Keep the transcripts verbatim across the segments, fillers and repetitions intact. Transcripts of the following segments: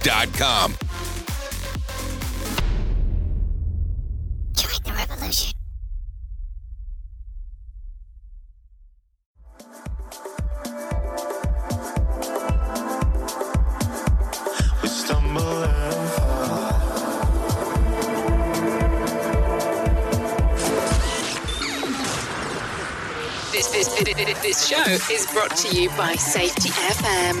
dot com. Join the revolution. We stumble and fall. This, this, this, this show is brought to you by Safety F M.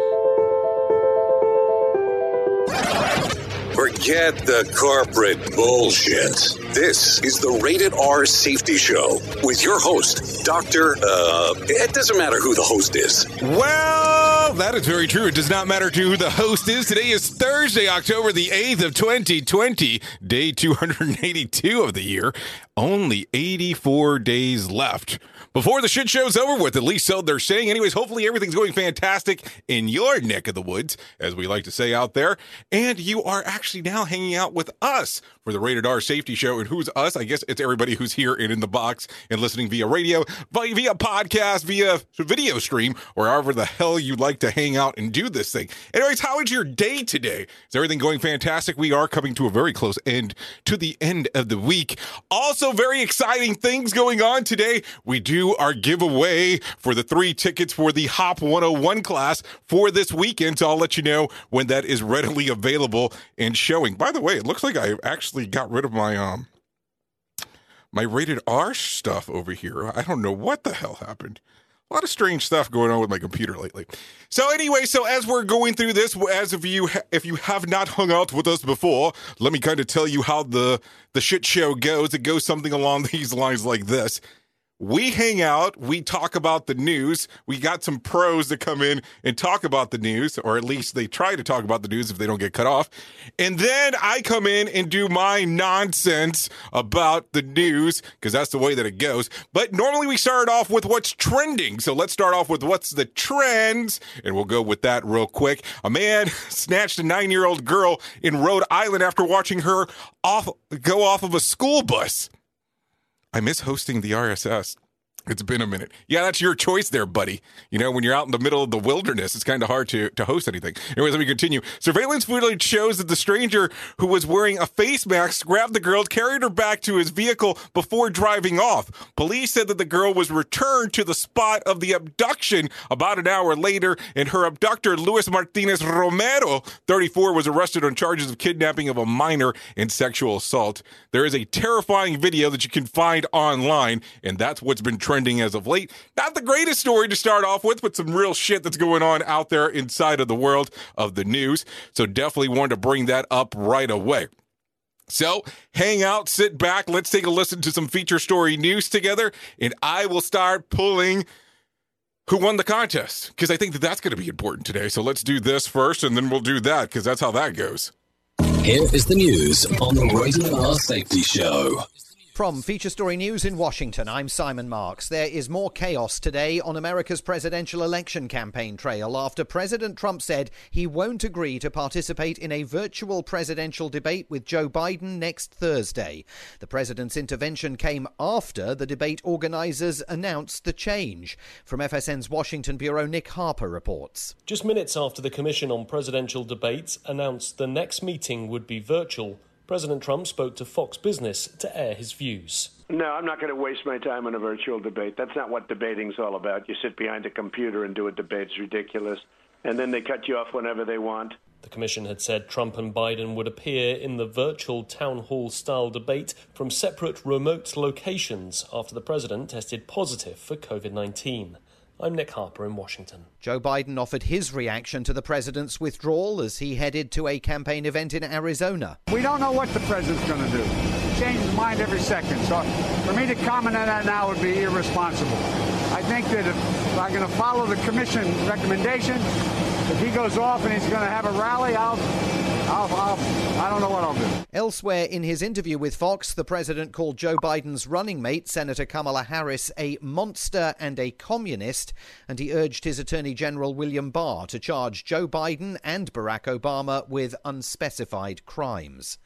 Forget the corporate bullshit. This is the Rated R Safety Show with your host, Doctor Uh, it doesn't matter who the host is. Well, that is very true. It does not matter to who the host is. Today is Thursday, October the eighth of twenty twenty, day two hundred eighty-two of the year. Only eighty-four days left before the shit show's over with, at least so they're saying. Anyways, hopefully everything's going fantastic in your neck of the woods, as we like to say out there. And you are actually now hanging out with us for the Rated R Safety Show. And who's us? I guess it's everybody who's here and in the box and listening via radio, via podcast, via video stream, or however the hell you'd like to hang out and do this thing. Anyways, how is your day today? Is everything going fantastic? We are coming to a very close end to the end of the week. Also, very exciting things going on today. We do our giveaway for the three tickets for the Hop one oh one class for this weekend. So I'll let you know when that is readily available and showing. By the way, it looks like I actually got rid of my um my Rated R stuff over here. I don't know what the hell happened. A lot of strange stuff going on with my computer lately. So anyway, so as we're going through this, as if you ha- if you have not hung out with us before, let me kind of tell you how the the shit show goes. It goes something along these lines like this. We hang out, we talk about the news, we got some pros that come in and talk about the news, or at least they try to talk about the news if they don't get cut off, and then I come in and do my nonsense about the news, because that's the way that it goes. But normally we start off with what's trending, so let's start off with what's the trends, and we'll go with that real quick. A man snatched a nine-year-old girl in Rhode Island after watching her off go off of a school bus. I miss hosting the R S S. It's been a minute. Yeah, that's your choice there, buddy. You know, when you're out in the middle of the wilderness, it's kind of hard to, to host anything. Anyways, let me continue. Surveillance footage shows that the stranger who was wearing a face mask grabbed the girl, carried her back to his vehicle before driving off. Police said that the girl was returned to the spot of the abduction about an hour later, and her abductor, Luis Martinez Romero, thirty-four, was arrested on charges of kidnapping of a minor and sexual assault. There is a terrifying video that you can find online, and that's what's been trending as of late. Not the greatest story to start off with, but some real shit that's going on out there inside of the world of the news. So definitely wanted to bring that up right away. So hang out, sit back, let's take a listen to some Feature Story News together, and I will start pulling who won the contest, because I think that that's going to be important today. So let's do this first, and then we'll do that, because that's how that goes. Here is the news on the Rated R Safety Show. From Feature Story News in Washington, I'm Simon Marks. There is more chaos today on America's presidential election campaign trail after President Trump said he won't agree to participate in a virtual presidential debate with Joe Biden next Thursday. The president's intervention came after the debate organizers announced the change. From F S N's Washington Bureau, Nick Harper reports. Just minutes after the Commission on Presidential Debates announced the next meeting would be virtual, President Trump spoke to Fox Business to air his views. No, I'm not going to waste my time on a virtual debate. That's not what debating's all about. You sit behind a computer and do a debate. It's ridiculous. And then they cut you off whenever they want. The commission had said Trump and Biden would appear in the virtual town hall-style debate from separate remote locations after the president tested positive for covid nineteen. I'm Nick Harper in Washington. Joe Biden offered his reaction to the president's withdrawal as he headed to a campaign event in Arizona. We don't know what the president's going to do. He changes his mind every second. So for me to comment on that now would be irresponsible. I think that if I'm going to follow the commission recommendation, if he goes off and he's going to have a rally, I'll... I'll, I'll, I don't know what I'll do. Elsewhere in his interview with Fox, the president called Joe Biden's running mate, Senator Kamala Harris, a monster and a communist, and he urged his Attorney General William Barr to charge Joe Biden and Barack Obama with unspecified crimes.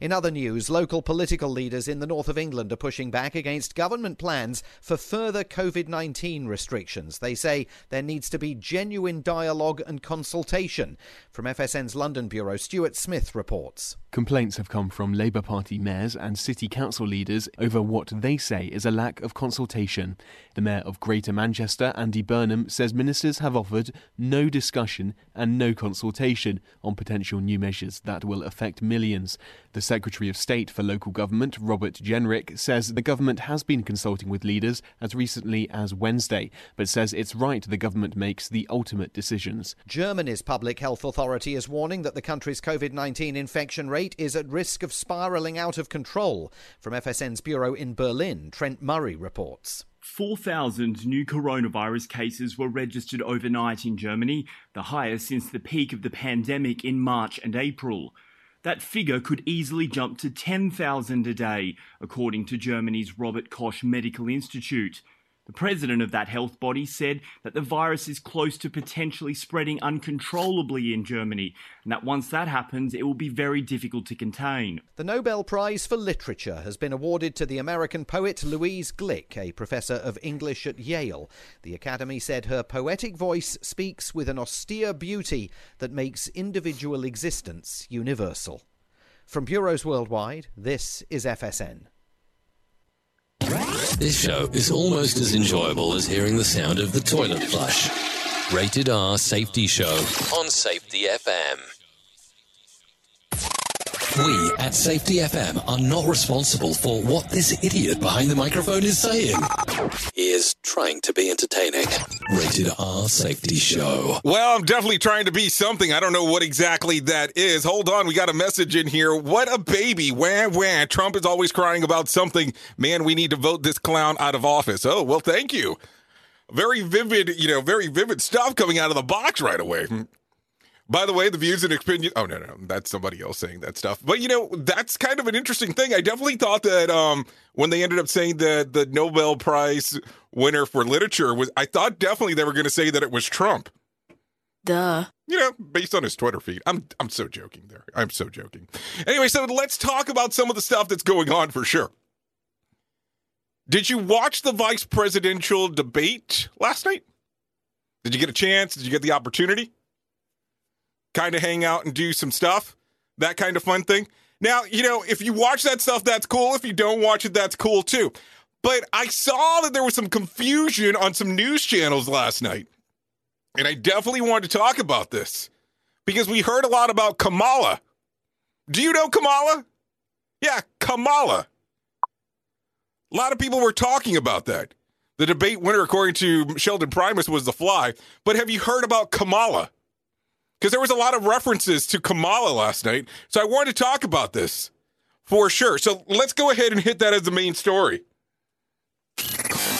In other news, local political leaders in the north of England are pushing back against government plans for further covid nineteen restrictions. They say there needs to be genuine dialogue and consultation. From F S N's London Bureau, Stuart Smith reports. Complaints have come from Labour Party mayors and city council leaders over what they say is a lack of consultation. The mayor of Greater Manchester, Andy Burnham, says ministers have offered no discussion and no consultation on potential new measures that will affect millions. The Secretary of State for Local Government, Robert Jenrick, says the government has been consulting with leaders as recently as Wednesday, but says it's right the government makes the ultimate decisions. Germany's public health authority is warning that the country's covid nineteen infection rate is at risk of spiralling out of control. From F S N's Bureau in Berlin, Trent Murray reports. four thousand new coronavirus cases were registered overnight in Germany, the highest since the peak of the pandemic in March and April. That figure could easily jump to ten thousand a day, according to Germany's Robert Koch Medical Institute. The president of that health body said that the virus is close to potentially spreading uncontrollably in Germany, and that once that happens, it will be very difficult to contain. The Nobel Prize for Literature has been awarded to the American poet Louise Glick, a professor of English at Yale. The Academy said her poetic voice speaks with an austere beauty that makes individual existence universal. From bureaus worldwide, this is F S N. This show is almost as enjoyable as hearing the sound of the toilet flush. Rated R Safety Show on Safety F M. We at Safety F M are not responsible for what this idiot behind the microphone is saying. He is trying to be entertaining. Rated R Safety Show. Well, I'm definitely trying to be something. I don't know what exactly that is. Hold on, we got a message in here. What a baby. Wah, wah. Trump is always crying about something. Man, we need to vote this clown out of office. Oh, well, thank you. Very vivid, you know, very vivid stuff coming out of the box right away. By the way, the views and opinions... Oh, no, no, that's somebody else saying that stuff. But, you know, that's kind of an interesting thing. I definitely thought that um, when they ended up saying that the Nobel Prize winner for literature was... I thought definitely they were going to say that it was Trump. Duh. You know, based on his Twitter feed. I'm I'm so joking there. I'm so joking. Anyway, so let's talk about some of the stuff that's going on for sure. Did you watch the vice presidential debate last night? Did you get a chance? Did you get the opportunity? Kind of hang out and do some stuff, that kind of fun thing. Now, you know, if you watch that stuff, that's cool. If you don't watch it, that's cool too. But I saw that there was some confusion on some news channels last night. And I definitely wanted to talk about this because we heard a lot about Kamala. Do you know Kamala? Yeah, Kamala. A lot of people were talking about that. The debate winner, according to Sheldon Primus, was the fly. But have you heard about Kamala? Because there was a lot of references to Kamala last night. So I wanted to talk about this for sure. So let's go ahead and hit that as the main story.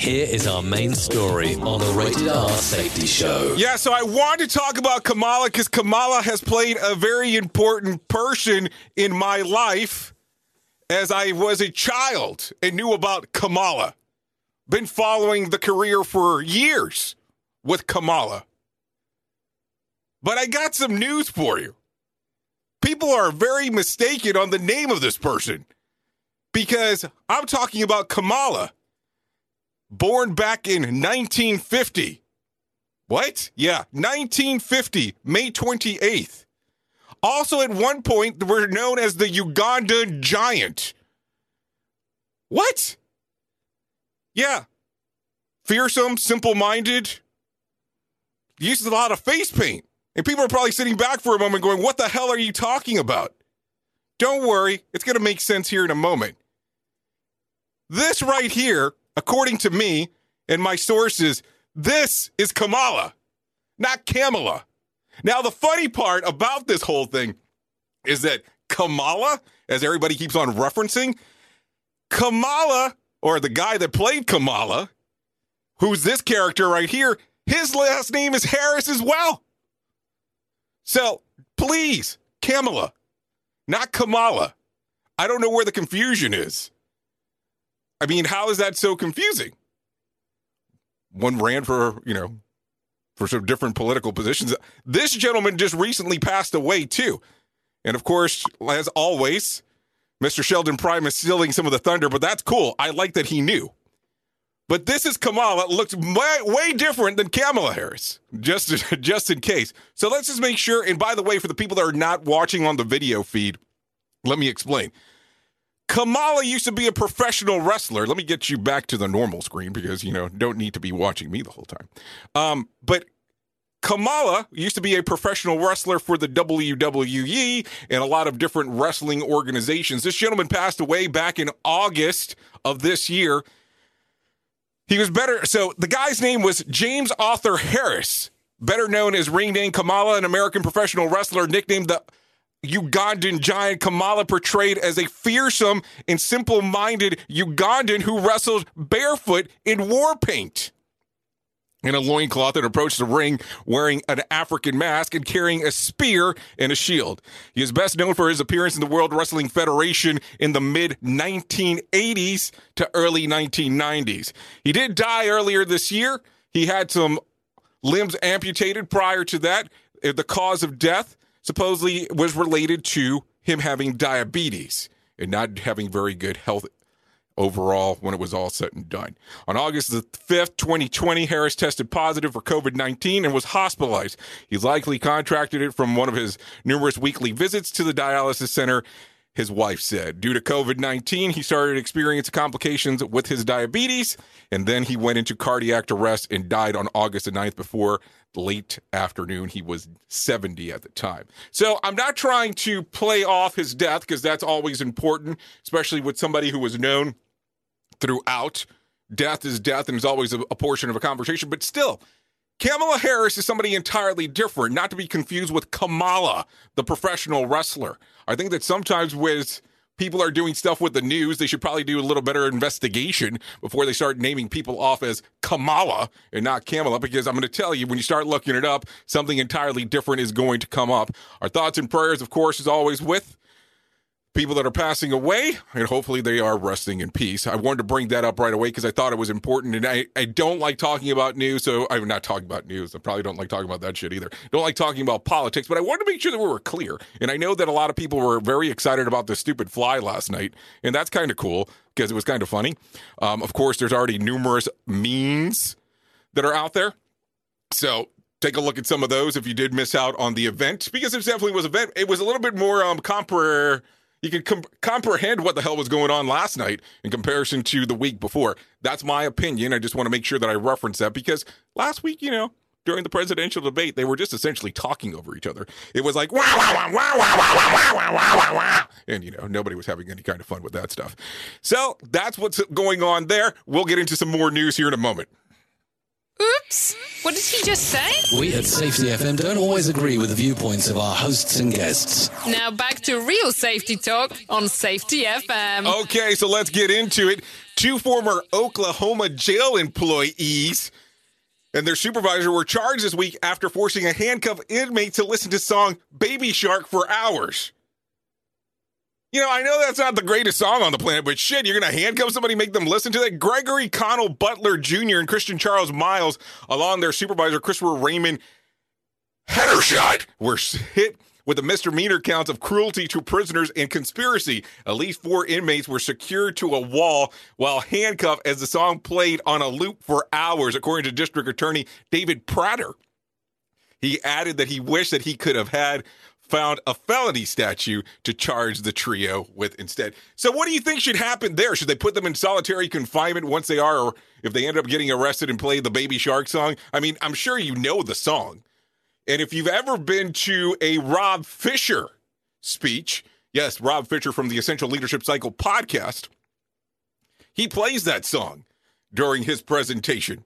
Here is our main story on the Rated R Safety Show. Yeah, so I want to talk about Kamala because Kamala has played a very important person in my life as I was a child and knew about Kamala. Been following the career for years with Kamala. But I got some news for you. People are very mistaken on the name of this person because I'm talking about Kamala, born back in nineteen fifty. What? Yeah, nineteen fifty, May twenty-eighth. Also, at one point, they were known as the Ugandan Giant. What? Yeah. Fearsome, simple-minded. Uses a lot of face paint. And people are probably sitting back for a moment going, what the hell are you talking about? Don't worry. It's going to make sense here in a moment. This right here, according to me and my sources, this is Kamala, not Kamala. Now, the funny part about this whole thing is that Kamala, as everybody keeps on referencing, Kamala, or the guy that played Kamala, who's this character right here, his last name is Harris as well. So, please, Kamala, not Kamala. I don't know where the confusion is. I mean, how is that so confusing? One ran for, you know, for some different political positions. This gentleman just recently passed away, too. And, of course, as always, Mister Sheldon Primus stealing some of the thunder, but that's cool. I like that he knew. But this is Kamala. It looks way, way different than Kamala Harris, just, just in case. So let's just make sure. And by the way, for the people that are not watching on the video feed, let me explain. Kamala used to be a professional wrestler. Let me get you back to the normal screen because, you know, don't need to be watching me the whole time. Um, but Kamala used to be a professional wrestler for the W W E and a lot of different wrestling organizations. This gentleman passed away back in August of this year. He was better. So the guy's name was James Arthur Harris, better known as ring name Kamala, an American professional wrestler nicknamed the Ugandan Giant. Kamala portrayed as a fearsome and simple-minded Ugandan who wrestled barefoot in war paint in a loincloth and approached the ring wearing an African mask and carrying a spear and a shield. He is best known for his appearance in the World Wrestling Federation in the mid nineteen eighties to early nineteen nineties. He did die earlier this year. He had some limbs amputated prior to that. The cause of death supposedly was related to him having diabetes and not having very good health overall when it was all said and done. On August the fifth, twenty twenty, Harris tested positive for COVID nineteen and was hospitalized. He likely contracted it from one of his numerous weekly visits to the dialysis center, his wife said. Due to COVID nineteen, he started to experience complications with his diabetes, and then he went into cardiac arrest and died on August the ninth before late afternoon. He was seventy at the time. So I'm not trying to play off his death because that's always important, especially with somebody who was known throughout. Death is death and is always a, a portion of a conversation. But still, Kamala Harris is somebody entirely different, not to be confused with Kamala, the professional wrestler. I think that sometimes with people are doing stuff with the news, they should probably do a little better investigation before they start naming people off as Kamala and not Kamala, because I'm going to tell you, when you start looking it up, something entirely different is going to come up. Our thoughts and prayers, of course, is always with people that are passing away, and hopefully they are resting in peace. I wanted to bring that up right away because I thought it was important, and I, I don't like talking about news, so I'm not talking about news. I probably don't like talking about that shit either. Don't like talking about politics, but I wanted to make sure that we were clear, and I know that a lot of people were very excited about the stupid fly last night, and that's kind of cool because it was kind of funny. Um, of course, there's already numerous memes that are out there, so take a look at some of those if you did miss out on the event, because it definitely was an event. It was a little bit more um, comparable. You can com- comprehend what the hell was going on last night in comparison to the week before. That's my opinion. I just want to make sure that I reference that because last week, you know, during the presidential debate, they were just essentially talking over each other. It was like, wah, wah, wah, wah, wah, wah, wah, wah, wah, wah. And, you know, nobody was having any kind of fun with that stuff. So that's what's going on there. We'll get into some more news here in a moment. Oops. Marks. What did he just say? We at Safety F M don't always agree with the viewpoints of our hosts and guests. Now back to real safety talk on Safety F M. Okay, so let's get into it. Two former Oklahoma jail employees and their supervisor were charged this week after forcing a handcuffed inmate to listen to song Baby Shark for hours. You know, I know that's not the greatest song on the planet, but shit, you're going to handcuff somebody, make them listen to that? Gregory Connell Butler Junior and Christian Charles Miles, along their supervisor, Christopher Raymond Hedershot, were hit with the misdemeanor counts of cruelty to prisoners and conspiracy. At least four inmates were secured to a wall while handcuffed as the song played on a loop for hours, according to District Attorney David Prater. He added that he wished that he could have had found a felony statute to charge the trio with instead. So what do you think should happen there? Should they put them in solitary confinement once they are, or if they end up getting arrested and play the Baby Shark song? I mean, I'm sure you know the song. And if you've ever been to a Rob Fisher speech, yes, Rob Fisher from the Essential Leadership Cycle podcast, he plays that song during his presentation.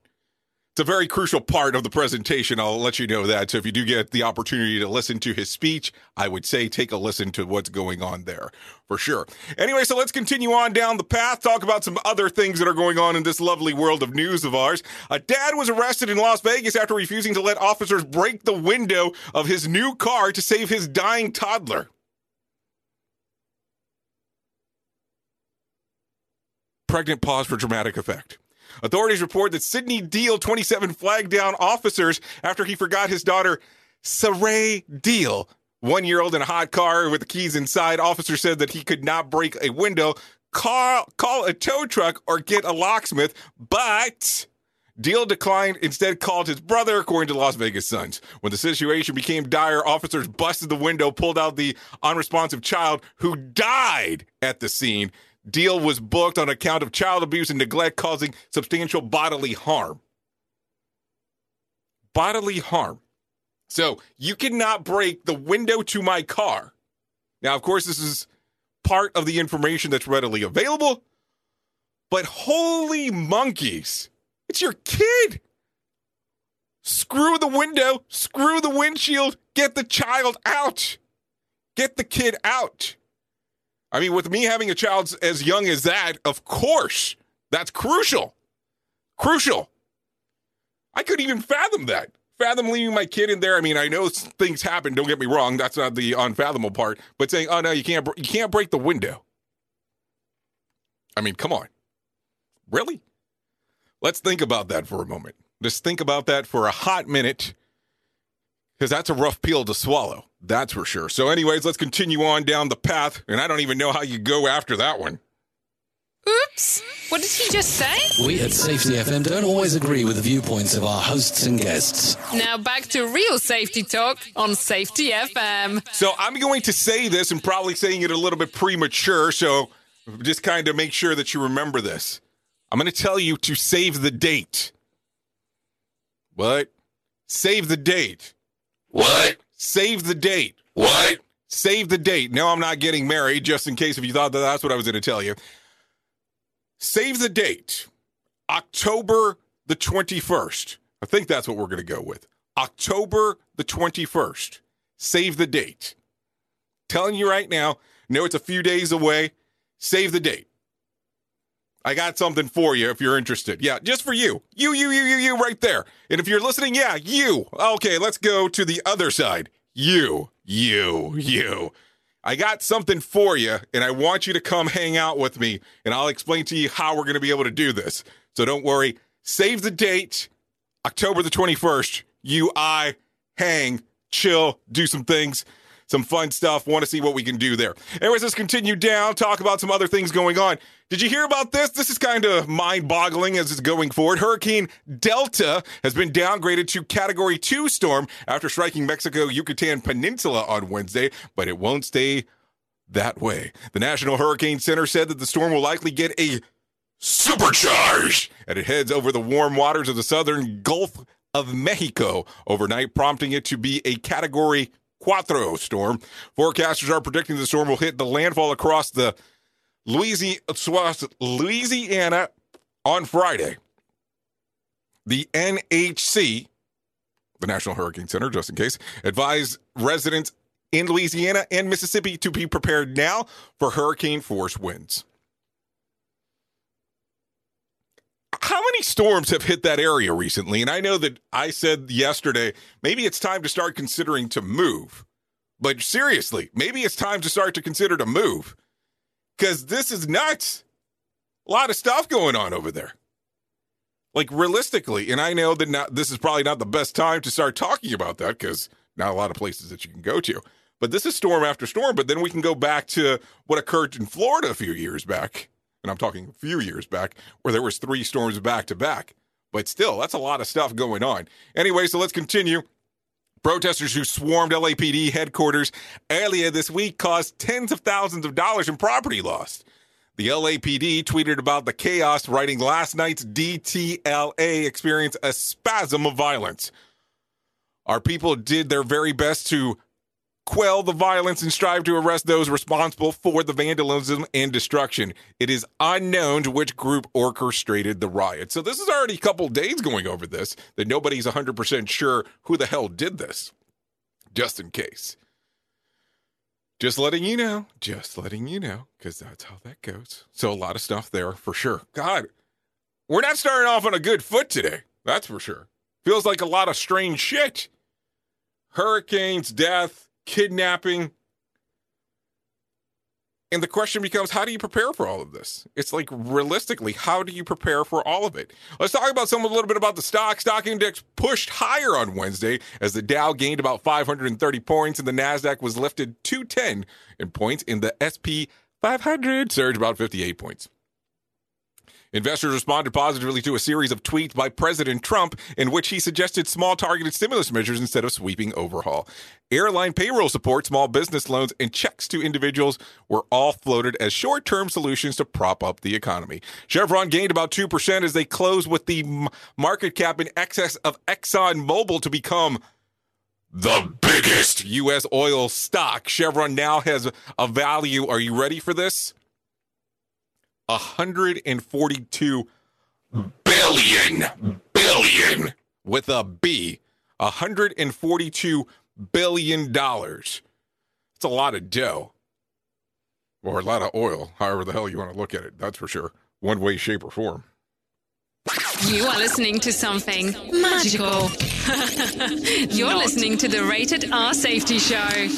It's a very crucial part of the presentation. I'll let you know that. So if you do get the opportunity to listen to his speech, I would say take a listen to what's going on there for sure. Anyway, so let's continue on down the path, talk about some other things that are going on in this lovely world of news of ours. A dad was arrested in Las Vegas after refusing to let officers break the window of his new car to save his dying toddler. Pregnant pause for dramatic effect. Authorities report that Sidney Deal, twenty-seven, flagged down officers after he forgot his daughter, Saray Deal, one-year-old in a hot car with the keys inside. Officers said that he could not break a window, call, call a tow truck, or get a locksmith, but Deal declined, instead called his brother, according to the Las Vegas Suns. When the situation became dire, officers busted the window, pulled out the unresponsive child, who died at the scene. Deal was booked on account of child abuse and neglect causing substantial bodily harm. Bodily harm. So you cannot break the window to my car. Now, of course, this is part of the information that's readily available. But holy monkeys, it's your kid. Screw the window. Screw the windshield. Get the child out. Get the kid out. I mean, with me having a child as young as that, of course, that's crucial. Crucial. I couldn't even fathom that. Fathom leaving my kid in there. I mean, I know things happen. Don't get me wrong. That's not the unfathomable part. But saying, oh, no, you can't you can't break the window. I mean, come on. Really? Let's think about that for a moment. Just think about that for a hot minute, because that's a rough pill to swallow. That's for sure. So anyways, let's continue on down the path. And I don't even know how you go after that one. Oops. What did he just say? We at Safety F M don't always agree with the viewpoints of our hosts and guests. Now back to real safety talk on Safety F M. So I'm going to say this and probably saying it a little bit premature. So just kind of make sure that you remember this. I'm going to tell you to save the date. What? Save the date. What? Save the date. What? Save the date. No, I'm not getting married, just in case if you thought that that's what I was going to tell you. Save the date. October the twenty-first. I think that's what we're going to go with. October the twenty-first. Save the date. Telling you right now, no, it's a few days away. Save the date. I got something for you if you're interested. Yeah, just for you. You, you, you, you, you right there. And if you're listening, yeah, you. Okay, let's go to the other side. You, you, you. I got something for you, and I want you to come hang out with me, and I'll explain to you how we're going to be able to do this. So don't worry. Save the date, October the twenty-first. You, I, hang, chill, do some things. Some fun stuff. Want to see what we can do there. Anyways, let's continue down, talk about some other things going on. Did you hear about this? This is kind of mind-boggling as it's going forward. Hurricane Delta has been downgraded to Category two storm after striking Mexico Yucatan Peninsula on Wednesday, but it won't stay that way. The National Hurricane Center said that the storm will likely get a supercharge, and it heads over the warm waters of the southern Gulf of Mexico overnight, prompting it to be a Category Cuatro storm. Forecasters are predicting the storm will hit the landfall across the Louisiana on Friday. the N H C, the National Hurricane Center, just in case, advised residents in Louisiana and Mississippi to be prepared now for hurricane force winds. How many storms have hit that area recently? And I know that I said yesterday, maybe it's time to start considering to move. But seriously, maybe it's time to start to consider to move. Because this is nuts. A lot of stuff going on over there. Like, realistically, and I know that not, this is probably not the best time to start talking about that because not a lot of places that you can go to. But this is storm after storm. But then we can go back to what occurred in Florida a few years back. And I'm talking a few years back, where there was three storms back to back. But still, that's a lot of stuff going on. Anyway, so let's continue. Protesters who swarmed L A P D headquarters earlier this week caused tens of thousands of dollars in property loss. The L A P D tweeted about the chaos, writing last night's D T L A experienced a spasm of violence. Our people did their very best to quell the violence and strive to arrest those responsible for the vandalism and destruction. It is unknown which group orchestrated the riot. So this is already a couple days going over this, that nobody's one hundred percent sure who the hell did this, just in case. Just letting you know, just letting you know, because that's how that goes. So a lot of stuff there for sure. God, we're not starting off on a good foot today. That's for sure. Feels like a lot of strange shit. Hurricanes, death, kidnapping. And the question becomes, how do you prepare for all of this? It's like, realistically, how do you prepare for all of it? Let's talk about some a little bit about the stock. Stock index pushed higher on Wednesday as the Dow gained about five hundred thirty points and the NASDAQ was lifted two hundred ten in points and the S and P five hundred surged about fifty-eight points. Investors responded positively to a series of tweets by President Trump in which he suggested small targeted stimulus measures instead of sweeping overhaul. Airline payroll support, small business loans, and checks to individuals were all floated as short-term solutions to prop up the economy. Chevron gained about two percent as they closed with the market cap in excess of ExxonMobil to become the biggest U S oil stock. Chevron now has a value. Are you ready for this? one hundred forty-two billion billion with a B, one hundred forty-two billion dollars. It's a lot of dough, or a lot of oil, however the hell you want to look at it. That's for sure, one way, shape, or form. You are listening to something magical. You're listening to the Rated R Safety Show.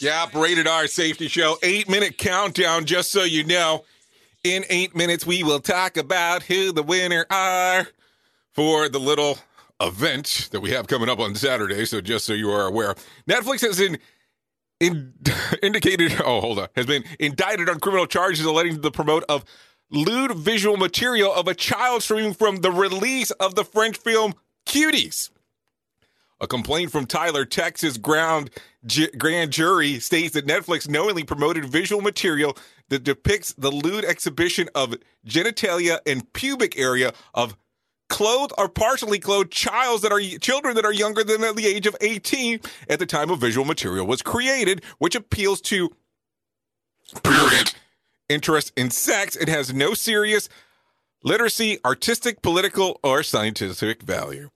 Yep, Rated R Safety Show. Eight-minute countdown, just so you know. In eight minutes, we will talk about who the winner are for the little event that we have coming up on Saturday. So just so you are aware, Netflix has in, in, indicated, oh, hold on, has been indicted on criminal charges relating to the promote of lewd visual material of a child streaming from the release of the French film Cuties. A complaint from Tyler, Texas ground G- grand jury states that Netflix knowingly promoted visual material that depicts the lewd exhibition of genitalia and pubic area of clothed or partially clothed childs that are children that are younger than the age of eighteen at the time a visual material was created, which appeals to period interest in sex. It has no serious literacy, artistic, political, or scientific value.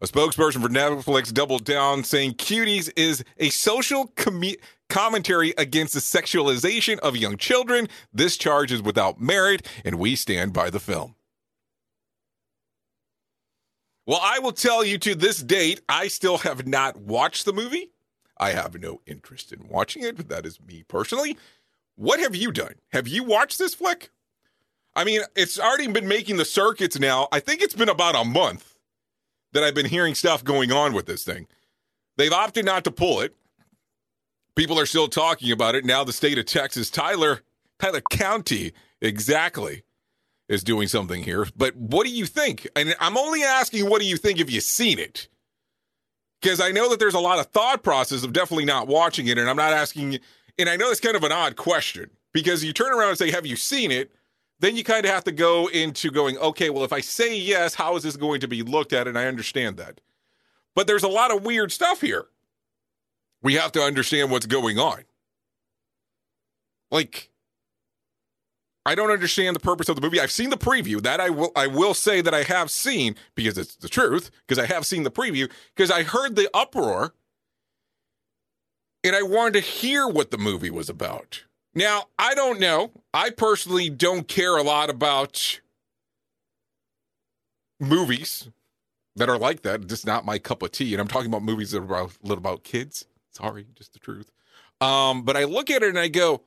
A spokesperson for Netflix doubled down, saying Cuties is a social com- commentary against the sexualization of young children. This charge is without merit, and we stand by the film. Well, I will tell you, to this date, I still have not watched the movie. I have no interest in watching it, but that is me personally. What have you done? Have you watched this flick? I mean, it's already been making the circuits now. I think it's been about a month that I've been hearing stuff going on with this thing. They've opted not to pull it. People are still talking about it. Now the state of Texas, Tyler, Tyler County, exactly, is doing something here. But what do you think? And I'm only asking, what do you think if you've seen it? Because I know that there's a lot of thought process of definitely not watching it, and I'm not asking, and I know it's kind of an odd question, because you turn around and say, have you seen it? Then you kind of have to go into going, okay, well, if I say yes, how is this going to be looked at? And I understand that. But there's a lot of weird stuff here. We have to understand what's going on. Like, I don't understand the purpose of the movie. I've seen the preview. That I will I will say that I have seen, because it's the truth, because I have seen the preview, because I heard the uproar, and I wanted to hear what the movie was about. Now, I don't know. I personally don't care a lot about movies that are like that. It's just not my cup of tea. And I'm talking about movies that are about, little about kids. Sorry, just the truth. Um, but I look at it and I go,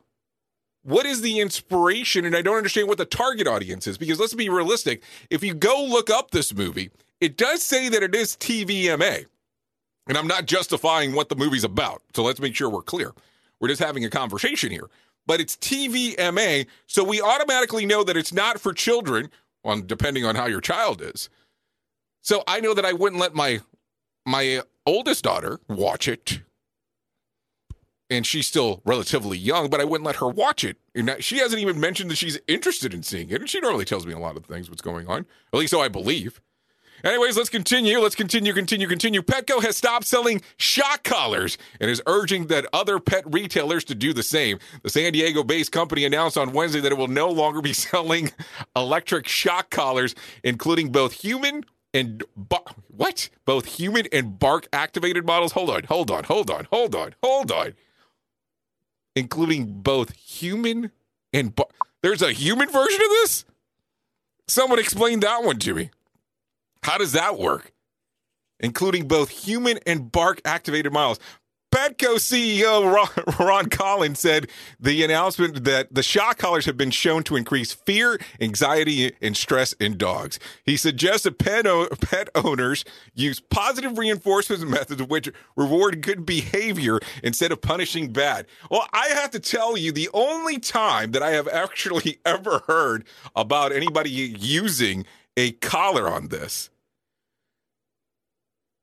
what is the inspiration? And I don't understand what the target audience is, because let's be realistic. If you go look up this movie, it does say that it is T V M A. And I'm not justifying what the movie's about. So let's make sure we're clear. We're just having a conversation here. But it's T V M A, so we automatically know that it's not for children, well, depending on how your child is. So I know that I wouldn't let my my oldest daughter watch it. And she's still relatively young, but I wouldn't let her watch it. And she hasn't even mentioned that she's interested in seeing it. And she normally tells me a lot of things, what's going on. At least so I believe. Anyways, let's continue. Let's continue, continue, continue. Petco has stopped selling shock collars and is urging that other pet retailers to do the same. The San Diego-based company announced on Wednesday that it will no longer be selling electric shock collars, including both human and bar- what? Both human and bark activated models. Hold on, hold on, hold on, hold on, hold on. Including both human and bark. There's a human version of this? Someone explain that one to me. How does that work? Including both human and bark activated models. Petco C E O Ron, Ron Collins said the announcement that the shock collars have been shown to increase fear, anxiety, and stress in dogs. He suggested pet, o- pet owners use positive reinforcement methods which reward good behavior instead of punishing bad. Well, I have to tell you, the only time that I have actually ever heard about anybody using a collar on this.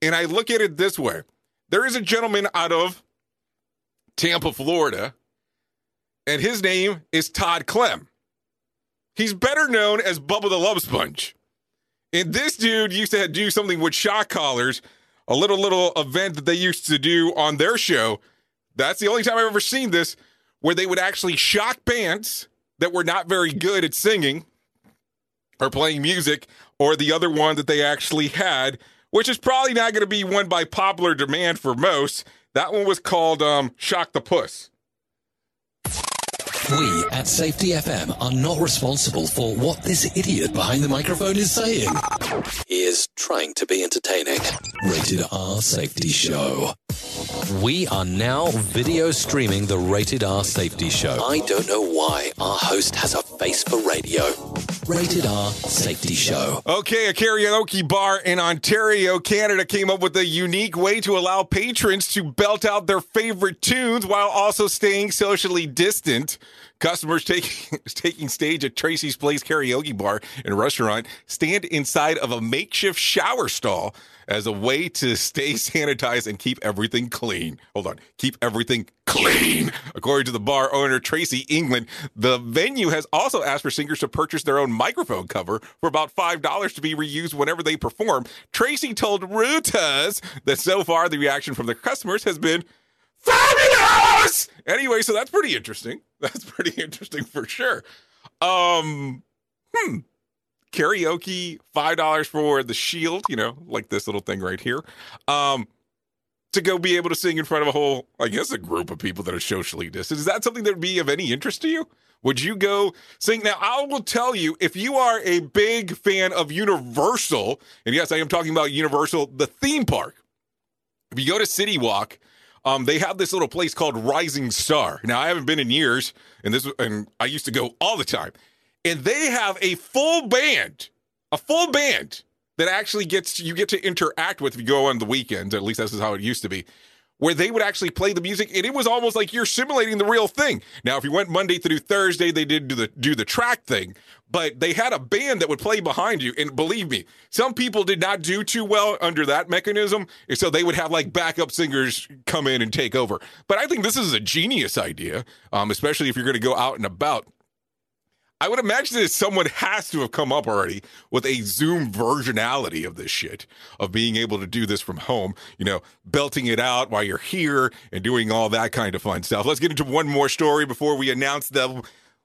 And I look at it this way. There is a gentleman out of Tampa, Florida, and his name is Todd Clem. He's better known as Bubba the Love Sponge. And this dude used to do something with shock collars, a little, little event that they used to do on their show. That's the only time I've ever seen this, where they would actually shock bands that were not very good at singing or playing music, or the other one that they actually had, which is probably not going to be one by popular demand for most. That one was called um, Shock the Puss. We at Safety F M are not responsible for what this idiot behind the microphone is saying. He is trying to be entertaining. Rated R Safety Show. We are now video streaming the Rated R Safety Show. I don't know why our host has a face for radio. Rated R Safety Show. Okay, a karaoke bar in Ontario, Canada came up with a unique way to allow patrons to belt out their favorite tunes while also staying socially distant. Customers taking taking stage at Tracy's Place Karaoke Bar and Restaurant stand inside of a makeshift shower stall as a way to stay sanitized and keep everything clean. Hold on. Keep everything clean. According to the bar owner, Tracy England, the venue has also asked for singers to purchase their own microphone cover for about five dollars to be reused whenever they perform. Tracy told Reuters that so far the reaction from the customers has been fabulous! Anyway, so that's pretty interesting. That's pretty interesting for sure. Um, hmm. Karaoke, five dollars for the shield, you know, like this little thing right here. Um, to go be able to sing in front of a whole, I guess, a group of people that are socially distant. Is that something that would be of any interest to you? Would you go sing? Now, I will tell you, if you are a big fan of Universal, and yes, I am talking about Universal, the theme park. If you go to City Walk, Um, they have this little place called Rising Star. Now, I haven't been in years, and this and I used to go all the time. And they have a full band, a full band that actually gets you get to interact with if you go on the weekends. At least this is how it used to be, where they would actually play the music, and it was almost like you're simulating the real thing. Now, if you went Monday through Thursday, they did do the do the track thing, but they had a band that would play behind you. And believe me, some people did not do too well under that mechanism, and so they would have like backup singers come in and take over. But I think this is a genius idea, um, especially if you're going to go out and about. I would imagine that someone has to have come up already with a Zoom versionality of this shit, of being able to do this from home, you know, belting it out while you're here and doing all that kind of fun stuff. Let's get into one more story before we announce the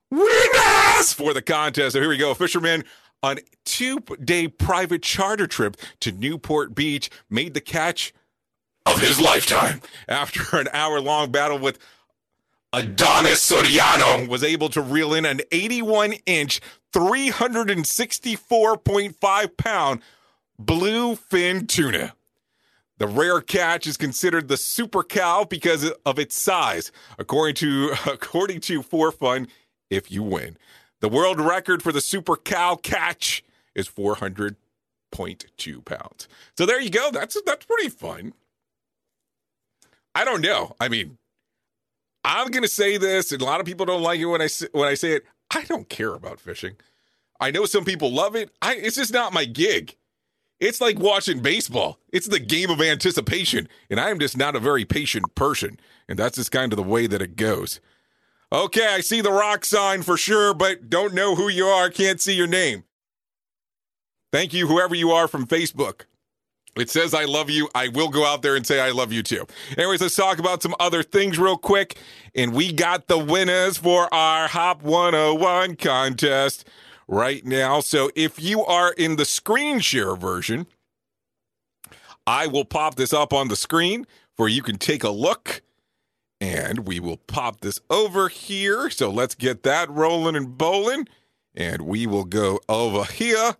winners for the contest. So here we go. Fishermen on a two-day private charter trip to Newport Beach made the catch of his lifetime. After an hour-long battle with Adonis Soriano, was able to reel in an eighty-one inch, three hundred sixty-four point five pound bluefin tuna. The rare catch is considered the super cow because of its size, according to according to four fun, if you win. The world record for the super cow catch is four hundred point two pounds. So there you go. That's that's pretty fun. I don't know. I mean, I'm going to say this, and a lot of people don't like it when I when I say it. I don't care about fishing. I know some people love it. I it's just not my gig. It's like watching baseball. It's the game of anticipation, and I am just not a very patient person, and that's just kind of the way that it goes. Okay, I see the rock sign for sure, but don't know who you are. Can't see your name. Thank you, whoever you are from Facebook. It says I love you. I will go out there and say I love you too. Anyways, let's talk about some other things real quick. And we got the winners for our Hop one oh one contest right now. So if you are in the screen share version, I will pop this up on the screen for you can take a look. And we will pop this over here. So let's get that rolling and bowling. And we will go over here.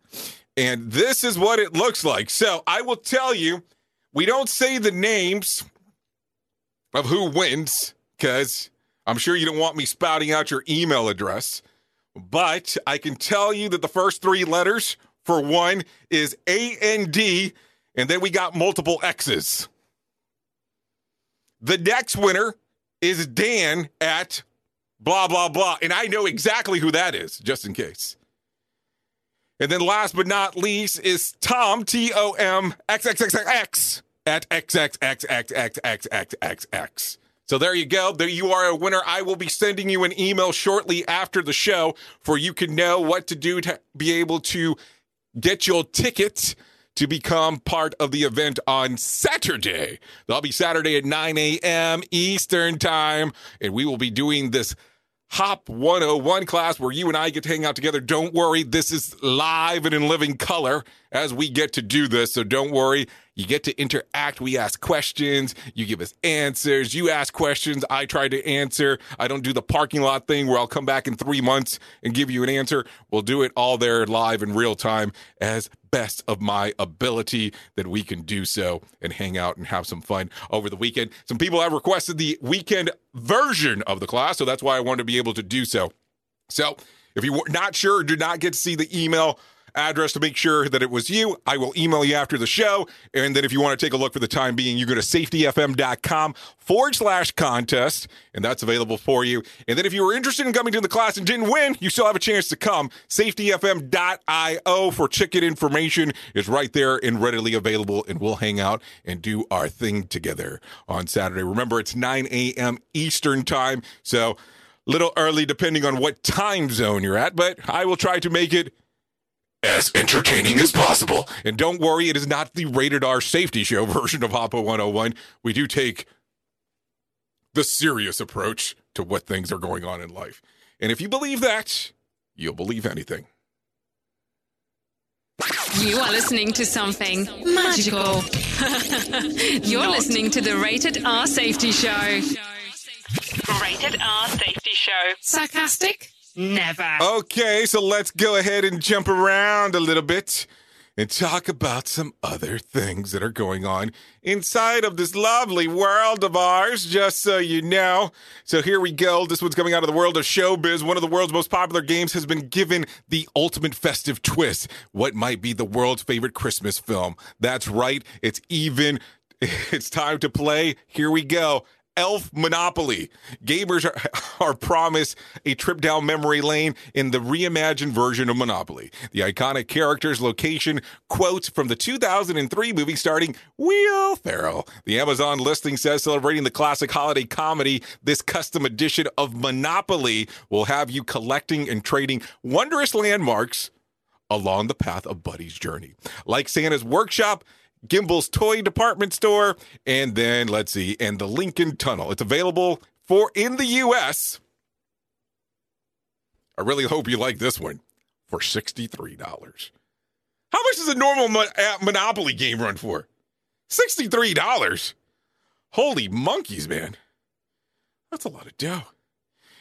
And this is what it looks like. So I will tell you, we don't say the names of who wins, because I'm sure you don't want me spouting out your email address. But I can tell you that the first three letters for one is A N D, and then we got multiple X's. The next winner is Dan at blah, blah, blah. And I know exactly who that is, just in case. And then last but not least is Tom, T O M, XXXX, at XXXXXXXXX. So there you go. There you are, a winner. I will be sending you an email shortly after the show for you can know what to do to be able to get your ticket to become part of the event on Saturday. That'll be Saturday at nine a.m. Eastern time, and we will be doing this Hop one oh one class where you and I get to hang out together. Don't worry, this is live and in living color as we get to do this, so don't worry. You get to interact. We ask questions. You give us answers. You ask questions. I try to answer. I don't do the parking lot thing where I'll come back in three months and give you an answer. We'll do it all there live in real time as best of my ability that we can do so and hang out and have some fun over the weekend. Some people have requested the weekend version of the class, so that's why I wanted to be able to do so. So if you're not sure, do not get to see the email address to make sure that it was you, I will email you after the show. And then if you want to take a look for the time being, you go to safetyfm.com forward slash contest, and that's available for you. And then if you were interested in coming to the class and didn't win, you still have a chance to come. safety f m dot io for ticket information is right there and readily available, and we'll hang out and do our thing together on Saturday. Remember, it's nine a.m. Eastern time, so a little early depending on what time zone you're at, but I will try to make it as entertaining as possible. And don't worry, it is not the Rated R Safety Show version of Hop one oh one. We do take the serious approach to what things are going on in life. And if you believe that, you'll believe anything. You are listening to something magical. You're listening to the Rated R Safety Show. Rated R Safety Show. Sarcastic? Never. Okay, so let's go ahead and jump around a little bit and talk about some other things that are going on inside of this lovely world of ours, just so you know. So here we go. This one's coming out of the world of showbiz. One of the world's most popular games has been given the ultimate festive twist. What might be the world's favorite Christmas film? That's right. It's even. It's time to play. Here we go. Elf Monopoly. Gamers are, are promised a trip down memory lane in the reimagined version of Monopoly. The iconic character's location quotes from the two thousand three movie starring Will Ferrell. The Amazon listing says, celebrating the classic holiday comedy, this custom edition of Monopoly will have you collecting and trading wondrous landmarks along the path of Buddy's journey. Like Santa's workshop, Gimbel's Toy Department Store, and then, let's see, and the Lincoln Tunnel. It's available for in the U S I really hope you like this one, for sixty-three dollars. How much does a normal mon- Monopoly game run for? sixty-three dollars? Holy monkeys, man. That's a lot of dough.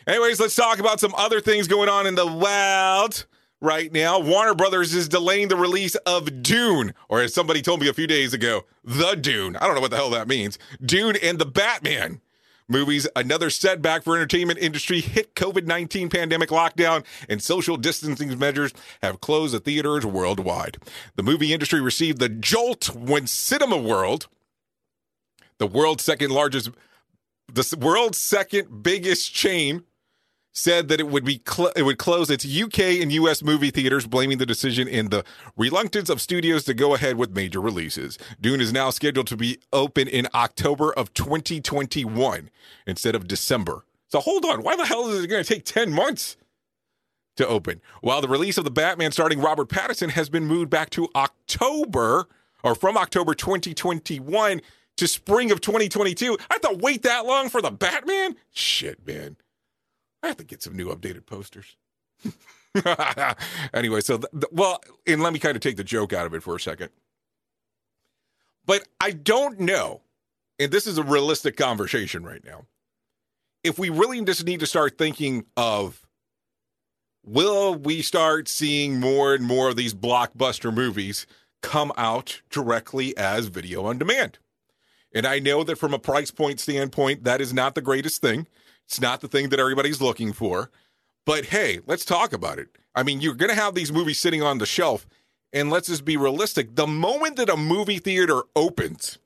Anyways, let's talk about some other things going on in the wild right now. Warner Brothers is delaying the release of Dune, or as somebody told me a few days ago, The Dune. I don't know what the hell that means. Dune and the Batman movies, another setback for entertainment industry hit COVID nineteen pandemic lockdown and social distancing measures have closed the theaters worldwide. The movie industry received the jolt when Cinema World, the world's second largest, the world's second biggest chain, said that it would be cl- it would close its U K and U S movie theaters, blaming the decision in the reluctance of studios to go ahead with major releases. Dune is now scheduled to be open in October of twenty twenty-one instead of December. So hold on, why the hell is it going to take ten months to open? While the release of The Batman starring Robert Pattinson has been moved back to October, or from October twenty twenty-one to spring of twenty twenty-two. I have to wait that long for The Batman? Shit, man. I have to get some new updated posters. Anyway, so, the, the, well, and let me kind of take the joke out of it for a second. But I don't know, and this is a realistic conversation right now, if we really just need to start thinking of, will we start seeing more and more of these blockbuster movies come out directly as video on demand? And I know that from a price point standpoint, that is not the greatest thing. It's not the thing that everybody's looking for, but hey, let's talk about it. I mean, you're going to have these movies sitting on the shelf, and let's just be realistic. The moment that a movie theater opens,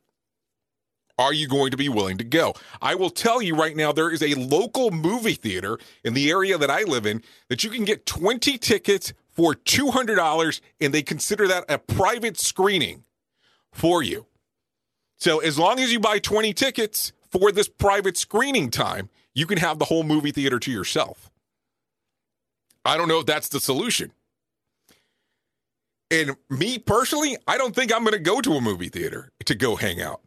are you going to be willing to go? I will tell you right now, there is a local movie theater in the area that I live in that you can get twenty tickets for two hundred dollars, and they consider that a private screening for you. So as long as you buy twenty tickets for this private screening time, you can have the whole movie theater to yourself. I don't know if that's the solution. And me personally, I don't think I'm going to go to a movie theater to go hang out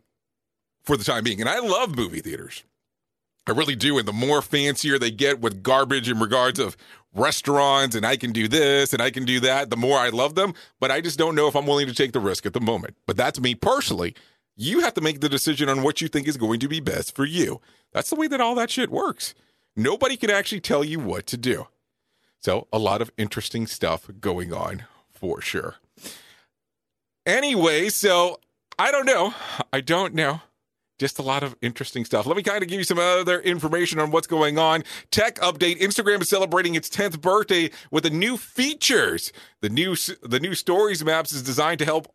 for the time being. And I love movie theaters. I really do. And the more fancier they get with garbage in regards of restaurants and I can do this and I can do that, the more I love them. But I just don't know if I'm willing to take the risk at the moment. But that's me personally. You have to make the decision on what you think is going to be best for you. That's the way that all that shit works. Nobody can actually tell you what to do. So a lot of interesting stuff going on for sure. Anyway, so I don't know. I don't know. Just a lot of interesting stuff. Let me kind of give you some other information on what's going on. Tech update. Instagram is celebrating its tenth birthday with the new features. The new, the new stories maps is designed to help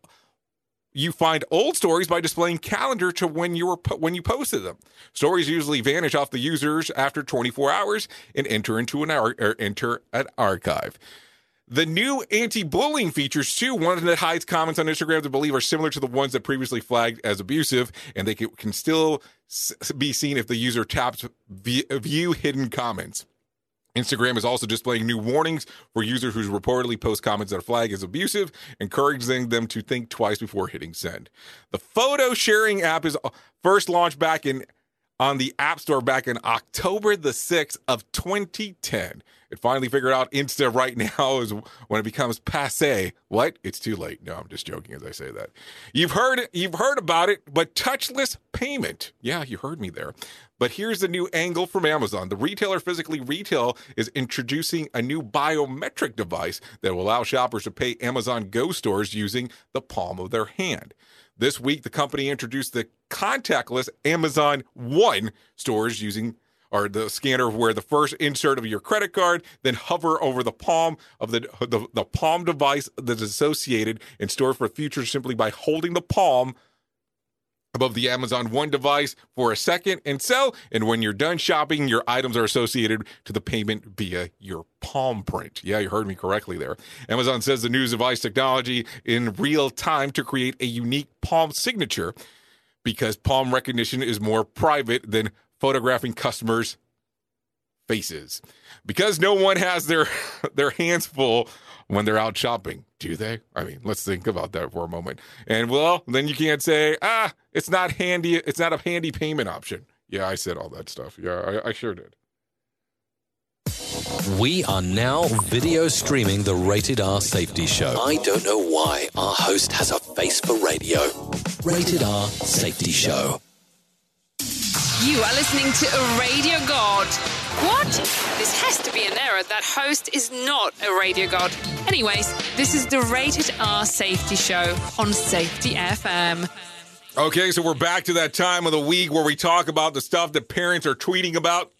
you find old stories by displaying calendar to when you were po- when you posted them. Stories usually vanish off the users after twenty-four hours and enter into an ar- or enter an archive. The new anti-bullying features too, one that hides comments on Instagram that believe are similar to the ones that previously flagged as abusive, and they can, can still s- be seen if the user taps v- view hidden comments. Instagram is also displaying new warnings for users who reportedly post comments that a flag is abusive, encouraging them to think twice before hitting send. The photo sharing app is first launched back in on the App Store back in October the sixth of twenty ten. It finally figured out Insta right now is when it becomes passé. What? It's too late. No, I'm just joking as I say that. You've heard you've heard about it, but touchless payment. Yeah, you heard me there. But here's the new angle from Amazon. The retailer Physically Retail is introducing a new biometric device that will allow shoppers to pay Amazon Go stores using the palm of their hand. This week, the company introduced the contactless Amazon One stores using or the scanner where the first insert of your credit card, then hover over the palm of the, the, the palm device that's associated and store for future simply by holding the palm above the Amazon One device for a second and sell. And when you're done shopping, your items are associated to the payment via your palm print. Yeah, you heard me correctly there. Amazon says the new device technology in real time to create a unique palm signature because palm recognition is more private than photographing customers' faces. Because no one has their, their hands full when they're out shopping, do they? I mean, let's think about that for a moment. And well, then you can't say, ah, it's not handy. It's not a handy payment option. Yeah, I said all that stuff. Yeah, I, I sure did. We are now video streaming the Rated R Safety Show. I don't know why our host has a face for radio. Rated R Safety Show. You are listening to a radio god. What? This has to be an error. That host is not a radio god. Anyways, this is the Rated R Safety Show on Safety F M. Okay, so we're back to that time of the week where we talk about the stuff that parents are tweeting about,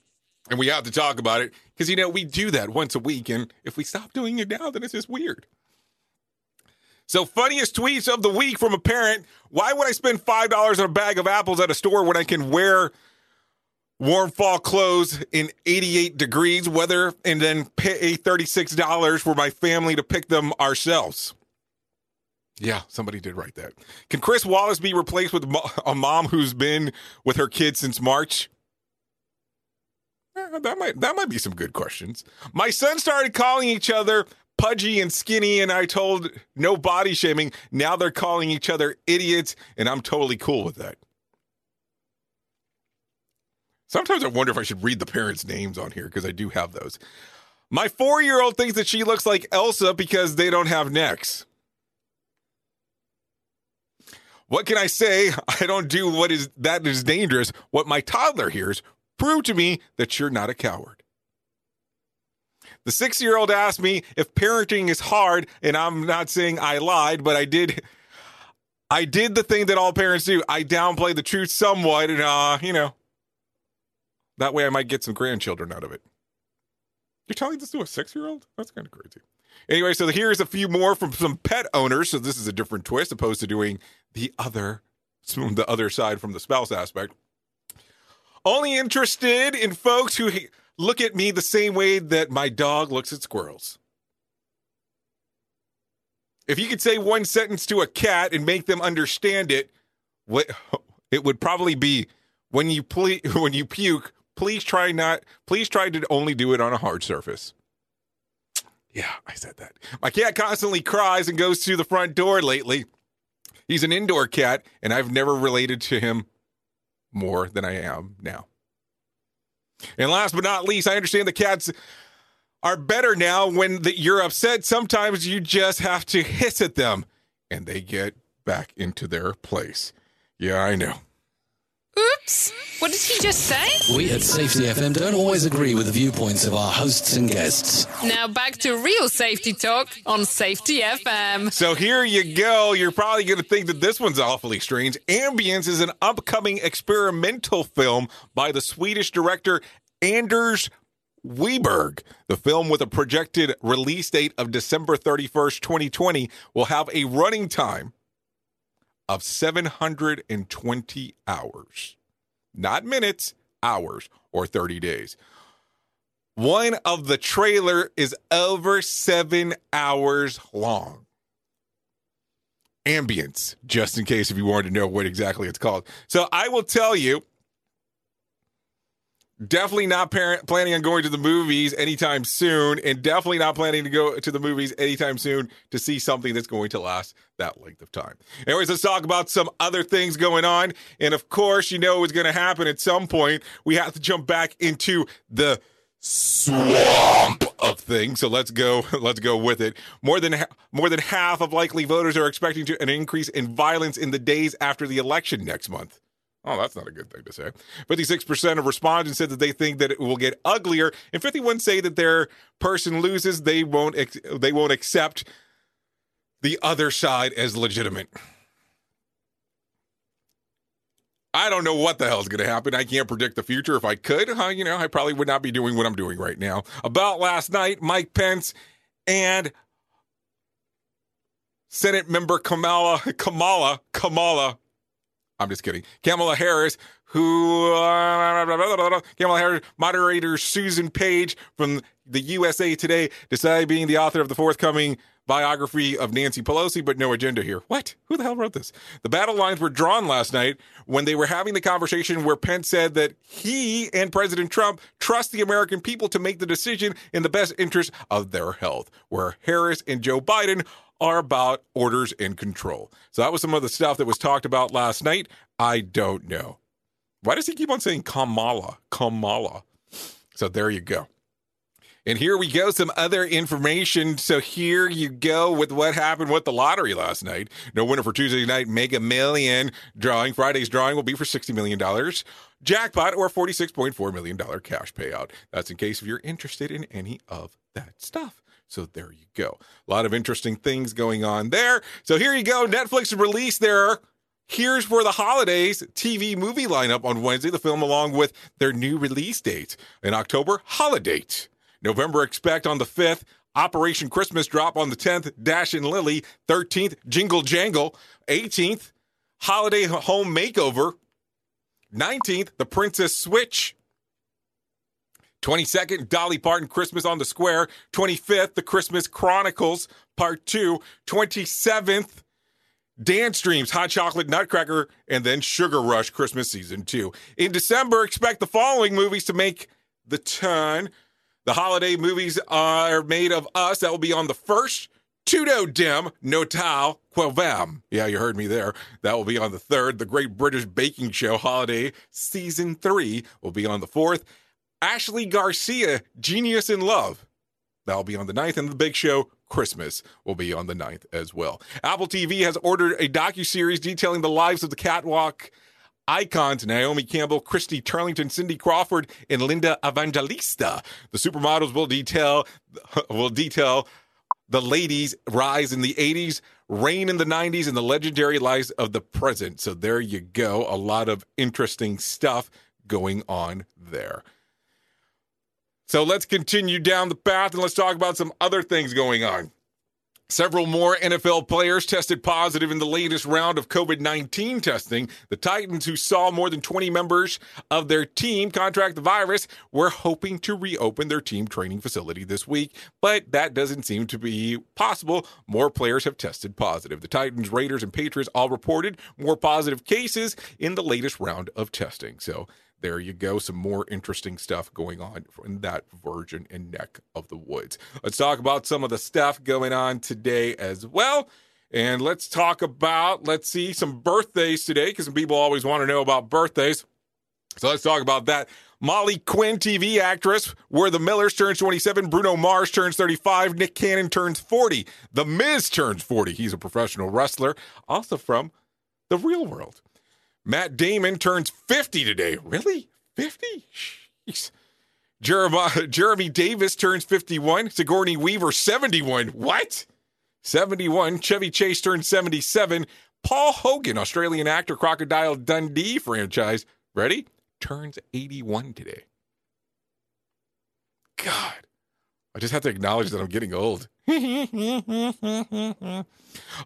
and we have to talk about it because, you know, we do that once a week, and if we stop doing it now, then it's just weird. So funniest tweets of the week from a parent. Why would I spend five dollars on a bag of apples at a store when I can wear warm fall clothes in eighty-eight degrees weather and then pay thirty-six dollars for my family to pick them ourselves? Yeah, somebody did write that. Can Chris Wallace be replaced with a mom who's been with her kids since March? Eh, that might that might be some good questions. My son started calling each other pudgy and skinny, and I told no body shaming. Now they're calling each other idiots, and I'm totally cool with that. Sometimes I wonder if I should read the parents' names on here because I do have those. My four-year-old thinks that she looks like Elsa because they don't have necks. What can I say? I don't do what is that is dangerous. What my toddler hears, prove to me that you're not a coward. The six-year-old asked me if parenting is hard, and I'm not saying I lied, but I did I did the thing that all parents do. I downplayed the truth somewhat, and, uh, you know, that way I might get some grandchildren out of it. You're telling this to a six-year-old? That's kind of crazy. Anyway, so here's a few more from some pet owners. So this is a different twist opposed to doing the other, the other side from the spouse aspect. Only interested in folks who look at me the same way that my dog looks at squirrels. If you could say one sentence to a cat and make them understand it, what it would probably be: when you ple- when you puke, please try not, please try to only do it on a hard surface. Yeah, I said that. My cat constantly cries and goes through the front door lately. He's an indoor cat, and I've never related to him more than I am now. And last but not least, I understand the cats are better now when the, you're upset. Sometimes you just have to hiss at them, and they get back into their place. Yeah, I know. Oops. What did he just say? We at Safety F M don't always agree with the viewpoints of our hosts and guests. Now back to real safety talk on Safety F M. So here you go. You're probably going to think that this one's awfully strange. Ambience is an upcoming experimental film by the Swedish director Anders Wiberg. The film, with a projected release date of December thirty-first, twenty twenty, will have a running time of seven hundred twenty hours. Not minutes, hours, or thirty days. One of the trailer is over seven hours long. Ambience, just in case if you wanted to know what exactly it's called. So I will tell you, definitely not parent planning on going to the movies anytime soon, and definitely not planning to go to the movies anytime soon to see something that's going to last that length of time. Anyways, let's talk about some other things going on. And of course, you know what's going to happen at some point. We have to jump back into the swamp of things. So let's go, let's go with it. More than, more than half of likely voters are expecting to, an increase in violence in the days after the election next month. Oh, that's not a good thing to say. fifty-six percent of respondents said that they think that it will get uglier, and fifty-one say that their person loses, they won't ex- they won't accept the other side as legitimate. I don't know what the hell is going to happen. I can't predict the future. If I could, huh, you know, I probably would not be doing what I'm doing right now. About last night, Mike Pence and Senate member Kamala Kamala Kamala I'm just kidding. Kamala Harris, who, uh, Kamala Harris, moderator Susan Page from the U S A Today, decided being the author of the forthcoming biography of Nancy Pelosi, but no agenda here. What? Who the hell wrote this? The battle lines were drawn last night when they were having the conversation where Pence said that he and President Trump trust the American people to make the decision in the best interest of their health, where Harris and Joe Biden are about orders and control. So that was some of the stuff that was talked about last night. I don't know. Why does he keep on saying Kamala? Kamala. So there you go. And here we go, some other information. So here you go with what happened with the lottery last night. No winner for Tuesday night Mega Million drawing. Friday's drawing will be for sixty million dollars jackpot or forty-six point four million dollars cash payout. That's in case if you're interested in any of that stuff. So there you go. A lot of interesting things going on there. So here you go. Netflix released their Here's for the Holidays T V movie lineup on Wednesday. The film along with their new release dates. In October, Holidate. November, Expect on the fifth. Operation Christmas Drop on the tenth. Dash and Lily. thirteenth, Jingle Jangle. eighteenth, Holiday Home Makeover. nineteenth, The Princess Switch. twenty-second, Dolly Parton, Christmas on the Square. twenty-fifth, The Christmas Chronicles, Part two. twenty-seventh, Dance Dreams, Hot Chocolate Nutcracker, and then Sugar Rush, Christmas Season two. In December, expect the following movies to make the turn. The holiday movies are Made of Us. That will be on the first. Tudo Dim, Natal, Quavem. Yeah, you heard me there. That will be on the third. The Great British Baking Show, Holiday Season three, will be on the fourth. Ashley Garcia, Genius in Love. That'll be on the ninth. And The Big Show, Christmas, will be on the ninth as well. Apple T V has ordered a docuseries detailing the lives of the catwalk icons Naomi Campbell, Christy Turlington, Cindy Crawford, and Linda Evangelista. The supermodels will detail will detail the ladies' rise in the eighties, reign in the nineties, and the legendary lives of the present. So there you go. A lot of interesting stuff going on there. So let's continue down the path and let's talk about some other things going on. Several more N F L players tested positive in the latest round of COVID nineteen testing. The Titans, who saw more than twenty members of their team contract the virus, were hoping to reopen their team training facility this week, but that doesn't seem to be possible. More players have tested positive. The Titans, Raiders, and Patriots all reported more positive cases in the latest round of testing. So there you go. Some more interesting stuff going on in that virgin and neck of the woods. Let's talk about some of the stuff going on today as well. And let's talk about, let's see, some birthdays today, because some people always want to know about birthdays. So let's talk about that. Molly Quinn, T V actress. Where the Millers turns twenty-seven. Bruno Mars turns thirty-five. Nick Cannon turns forty. The Miz turns forty. He's a professional wrestler, also from the real world. Matt Damon turns fifty today. Really? fifty? Jeez. Jeremy, Jeremy Davis turns fifty-one. Sigourney Weaver, seventy-one. What? seventy-one. Chevy Chase turns seventy-seven. Paul Hogan, Australian actor, Crocodile Dundee franchise. Ready? Turns eighty-one today. God. I just have to acknowledge that I'm getting old.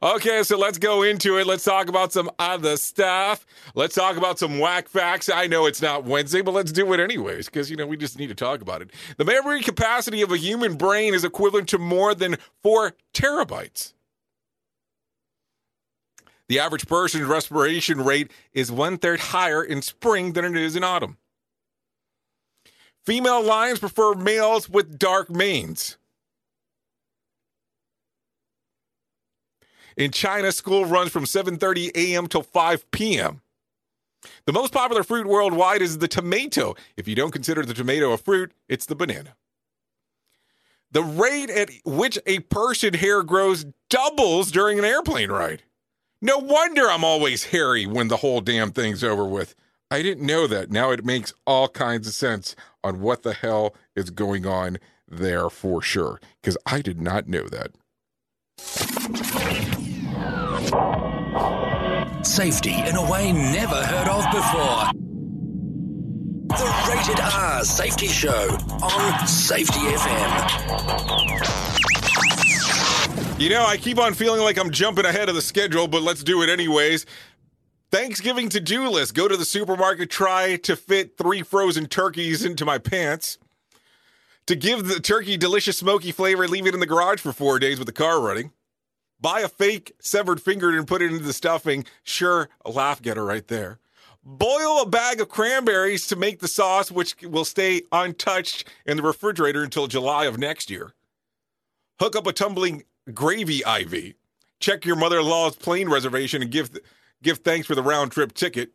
Okay, so let's go into it. Let's talk about some other stuff. Let's talk about some whack facts. I know it's not Wednesday, but let's do it anyways, because, you know, we just need to talk about it. The memory capacity of a human brain is equivalent to more than four terabytes. The average person's respiration rate is one-third higher in spring than it is in autumn. Female lions prefer males with dark manes. In China, school runs from seven thirty a.m. till five p.m. The most popular fruit worldwide is the tomato. If you don't consider the tomato a fruit, it's the banana. The rate at which a person's hair grows doubles during an airplane ride. No wonder I'm always hairy when the whole damn thing's over with. I didn't know that. Now it makes all kinds of sense on what the hell is going on there for sure, because I did not know that. Safety in a way never heard of before. The Rated R Safety Show on Safety F M. You know, I keep on feeling like I'm jumping ahead of the schedule, but let's do it anyways. Thanksgiving to-do list. Go to the supermarket, try to fit three frozen turkeys into my pants. To give the turkey delicious smoky flavor, leave it in the garage for four days with the car running. Buy a fake severed finger and put it into the stuffing. Sure, a laugh getter right there. Boil a bag of cranberries to make the sauce, which will stay untouched in the refrigerator until July of next year. Hook up a tumbling gravy I V. Check your mother-in-law's plane reservation and give... Th- Give thanks for the round-trip ticket.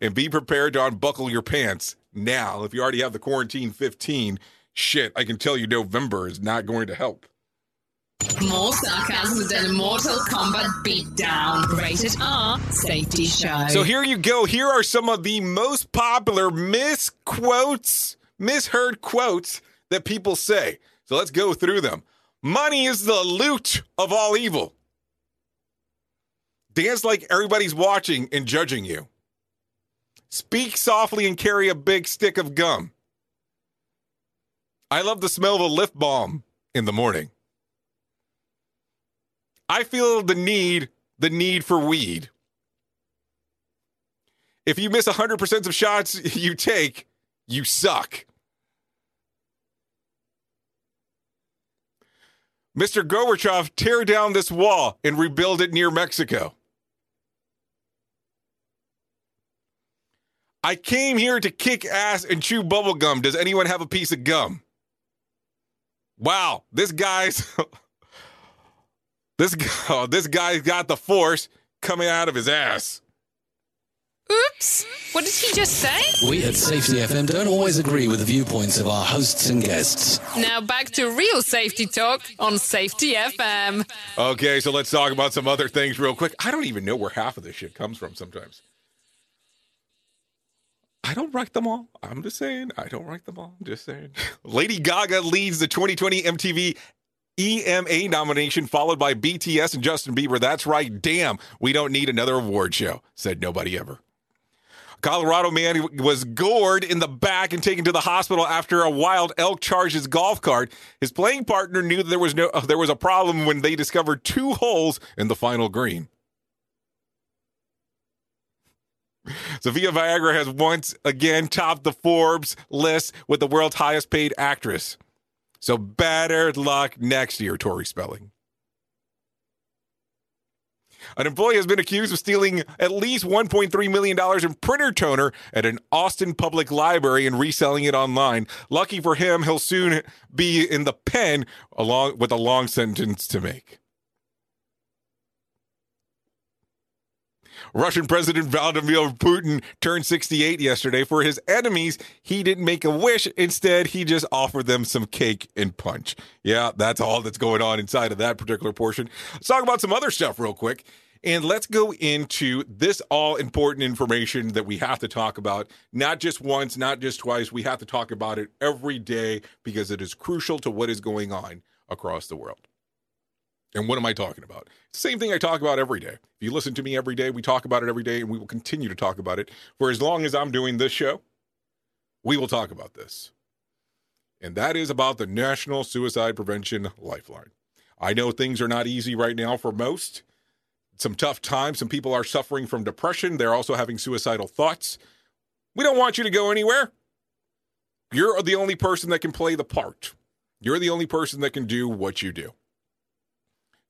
And be prepared to unbuckle your pants now. If you already have the quarantine fifteen, shit, I can tell you November is not going to help. More sarcasm than a Mortal Kombat beatdown. Rated R Safety Show. So here you go. Here are some of the most popular misquotes, misheard quotes that people say. So let's go through them. Money is the loot of all evil. Dance like everybody's watching and judging you. Speak softly and carry a big stick of gum. I love the smell of a lip balm in the morning. I feel the need, the need for weed. If you miss one hundred percent of shots you take, you suck. Mister Gorbachev, tear down this wall and rebuild it near Mexico. I came here to kick ass and chew bubble gum. Does anyone have a piece of gum? Wow, this guy's... This guy, oh, this guy's got the force coming out of his ass. Oops. What did he just say? We at Safety F M don't always agree with the viewpoints of our hosts and guests. Now back to real safety talk on Safety F M. Okay, so let's talk about some other things real quick. I don't even know where half of this shit comes from sometimes. I don't write them all. I'm just saying. I don't write them all. I'm just saying. Lady Gaga leads the twenty twenty M T V E M A nomination, followed by B T S and Justin Bieber. That's right. Damn, we don't need another award show, said nobody ever. A Colorado man was gored in the back and taken to the hospital after a wild elk charged his golf cart. His playing partner knew that there was no uh, there was a problem when they discovered two holes in the final green. Sofia Vergara has once again topped the Forbes list with the world's highest paid actress. So better luck next year, Tory Spelling. An employee has been accused of stealing at least one point three million dollars in printer toner at an Austin public library and reselling it online. Lucky for him, he'll soon be in the pen along with a long sentence to make. Russian President Vladimir Putin turned sixty-eight yesterday. For his enemies, he didn't make a wish. Instead, he just offered them some cake and punch. Yeah, that's all that's going on inside of that particular portion. Let's talk about some other stuff real quick. And let's go into this all-important information that we have to talk about. Not just once, not just twice. We have to talk about it every day because it is crucial to what is going on across the world. And what am I talking about? Same thing I talk about every day. If you listen to me every day, we talk about it every day, and we will continue to talk about it. For as long as I'm doing this show, we will talk about this. And that is about the National Suicide Prevention Lifeline. I know things are not easy right now for most. Some tough times. Some people are suffering from depression. They're also having suicidal thoughts. We don't want you to go anywhere. You're the only person that can play the part. You're the only person that can do what you do.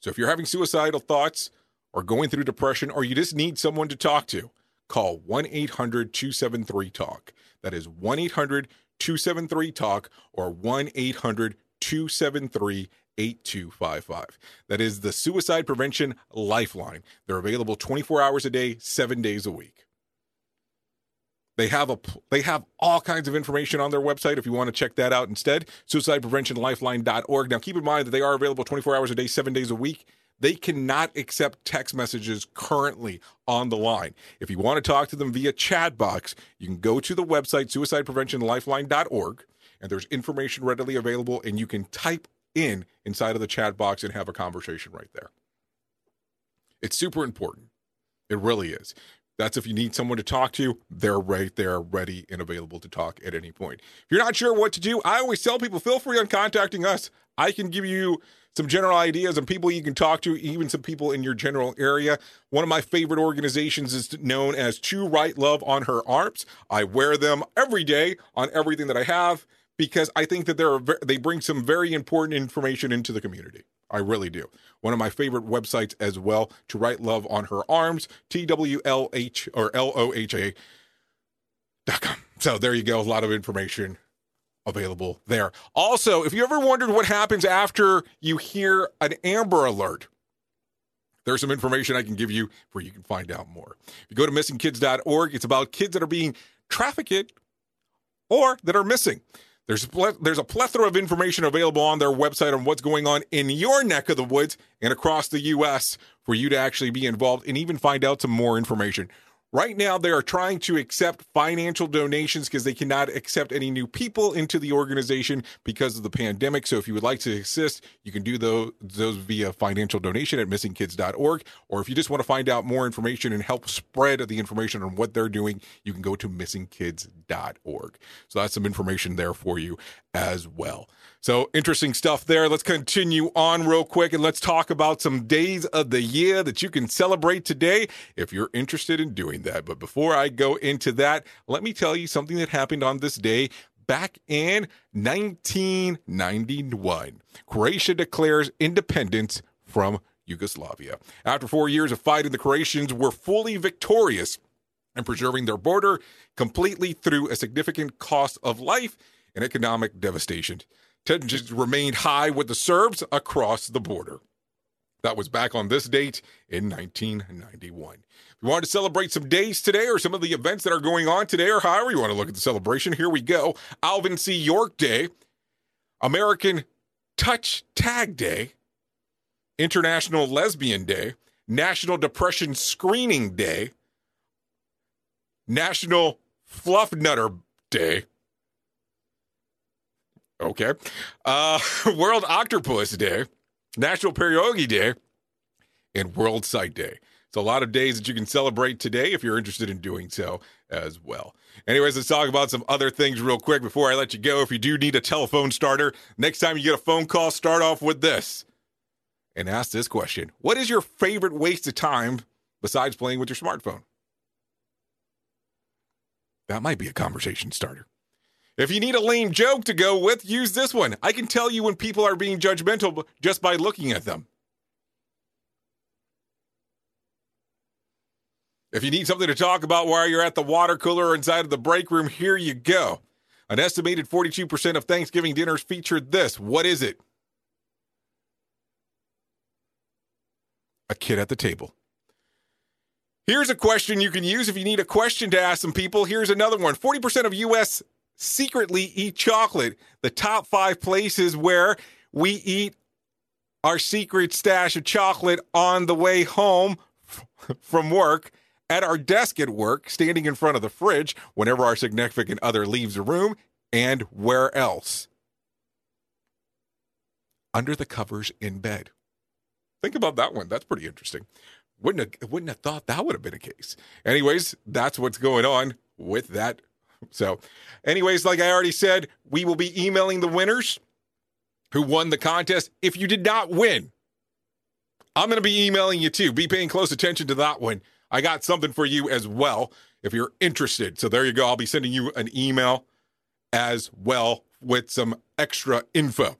So if you're having suicidal thoughts or going through depression or you just need someone to talk to, call one eight hundred two seven three TALK. That is one eight hundred two seven three TALK or one eight hundred two seven three eight two five five. That is the Suicide Prevention Lifeline. They're available twenty-four hours a day, seven days a week. They have a they have all kinds of information on their website if you want to check that out instead, suicide prevention lifeline dot org. Now, keep in mind that they are available twenty-four hours a day, seven days a week. They cannot accept text messages currently on the line. If you want to talk to them via chat box, you can go to the website, suicide prevention lifeline dot org, and there's information readily available, and you can type in inside of the chat box and have a conversation right there. It's super important. It really is. That's if you need someone to talk to, they're right there, ready and available to talk at any point. If you're not sure what to do, I always tell people, feel free on contacting us. I can give you some general ideas and people you can talk to, even some people in your general area. One of my favorite organizations is known as True Right Love on Her Arms. I wear them every day on everything that I have because I think that they're they bring some very important information into the community. I really do. One of my favorite websites as well, To Write Love on Her Arms, T W L H or L O H A dot com. So there you go. A lot of information available there. Also, if you ever wondered what happens after you hear an Amber Alert, there's some information I can give you where you can find out more. If you go to missing kids dot org, it's about kids that are being trafficked or that are missing. There's there's a plethora of information available on their website on what's going on in your neck of the woods and across the U S for you to actually be involved and even find out some more information. Right now, they are trying to accept financial donations because they cannot accept any new people into the organization because of the pandemic. So if you would like to assist, you can do those, those via financial donation at missing kids dot org. Or if you just want to find out more information and help spread the information on what they're doing, you can go to missing kids dot org. So that's some information there for you as well. So interesting stuff there. Let's continue on real quick and let's talk about some days of the year that you can celebrate today if you're interested in doing that. But before I go into that, let me tell you something that happened on this day back in nineteen ninety-one. Croatia declares independence from Yugoslavia. After four years of fighting, the Croatians were fully victorious in preserving their border completely through a significant cost of life and economic devastation. Tensions remained high with the Serbs across the border. That was back on this date in nineteen ninety-one. If you want to celebrate some days today or some of the events that are going on today or however you want to look at the celebration, here we go. Alvin C. York Day, American Touch Tag Day, International Lesbian Day, National Depression Screening Day, National Fluff Nutter Day. Okay. Uh, World Octopus Day, National Pierogi Day, and World Sight Day. It's a lot of days that you can celebrate today if you're interested in doing so as well. Anyways, let's talk about some other things real quick before I let you go. If you do need a telephone starter, next time you get a phone call, start off with this and ask this question. What is your favorite waste of time besides playing with your smartphone? That might be a conversation starter. If you need a lame joke to go with, use this one. I can tell you when people are being judgmental just by looking at them. If you need something to talk about while you're at the water cooler or inside of the break room, here you go. An estimated forty-two percent of Thanksgiving dinners featured this. What is it? A kid at the table. Here's a question you can use if you need a question to ask some people. Here's another one. forty percent of U S secretly eat chocolate. The top five places where we eat our secret stash of chocolate on the way home from work, at our desk at work, standing in front of the fridge, whenever our significant other leaves the room, and where else? Under the covers in bed. Think about that one. That's pretty interesting. Wouldn't have, wouldn't have thought that would have been a case. Anyways, that's what's going on with that. So anyways, like I already said, we will be emailing the winners who won the contest. If you did not win, I'm going to be emailing you too. Be paying close attention to that one. I got something for you as well if you're interested. So there you go. I'll be sending you an email as well with some extra info.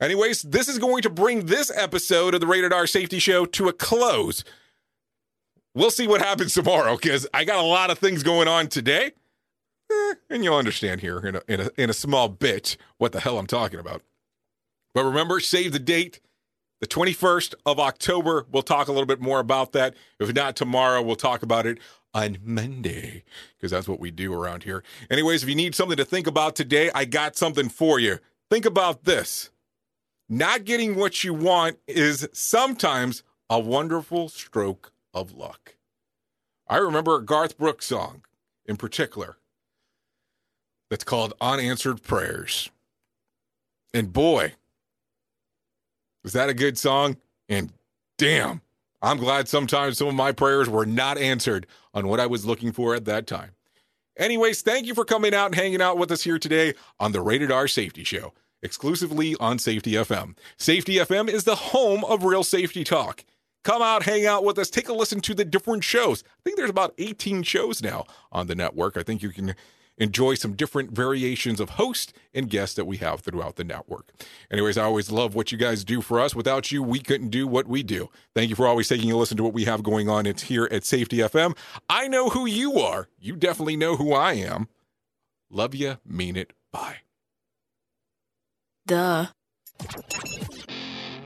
Anyways, this is going to bring this episode of the Rated R Safety Show to a close. We'll see what happens tomorrow because I got a lot of things going on today. Eh, and you'll understand here in a, in a in a small bit what the hell I'm talking about. But remember, save the date, the twenty-first of October. We'll talk a little bit more about that. If not tomorrow, we'll talk about it on Monday because that's what we do around here. Anyways, if you need something to think about today, I got something for you. Think about this. Not getting what you want is sometimes a wonderful stroke of luck. I remember a Garth Brooks song in particular. That's called Unanswered Prayers. And boy, is that a good song? And damn, I'm glad sometimes some of my prayers were not answered on what I was looking for at that time. Anyways, thank you for coming out and hanging out with us here today on the Rated R Safety Show, exclusively on Safety F M. Safety F M is the home of real safety talk. Come out, hang out with us, take a listen to the different shows. I think there's about eighteen shows now on the network. I think you can enjoy some different variations of host and guests that we have throughout the network. Anyways, I always love what you guys do for us. Without you, we couldn't do what we do. Thank you for always taking a listen to what we have going on. It's here at Safety F M. I know who you are. You definitely know who I am. Love ya, mean it, bye. Duh.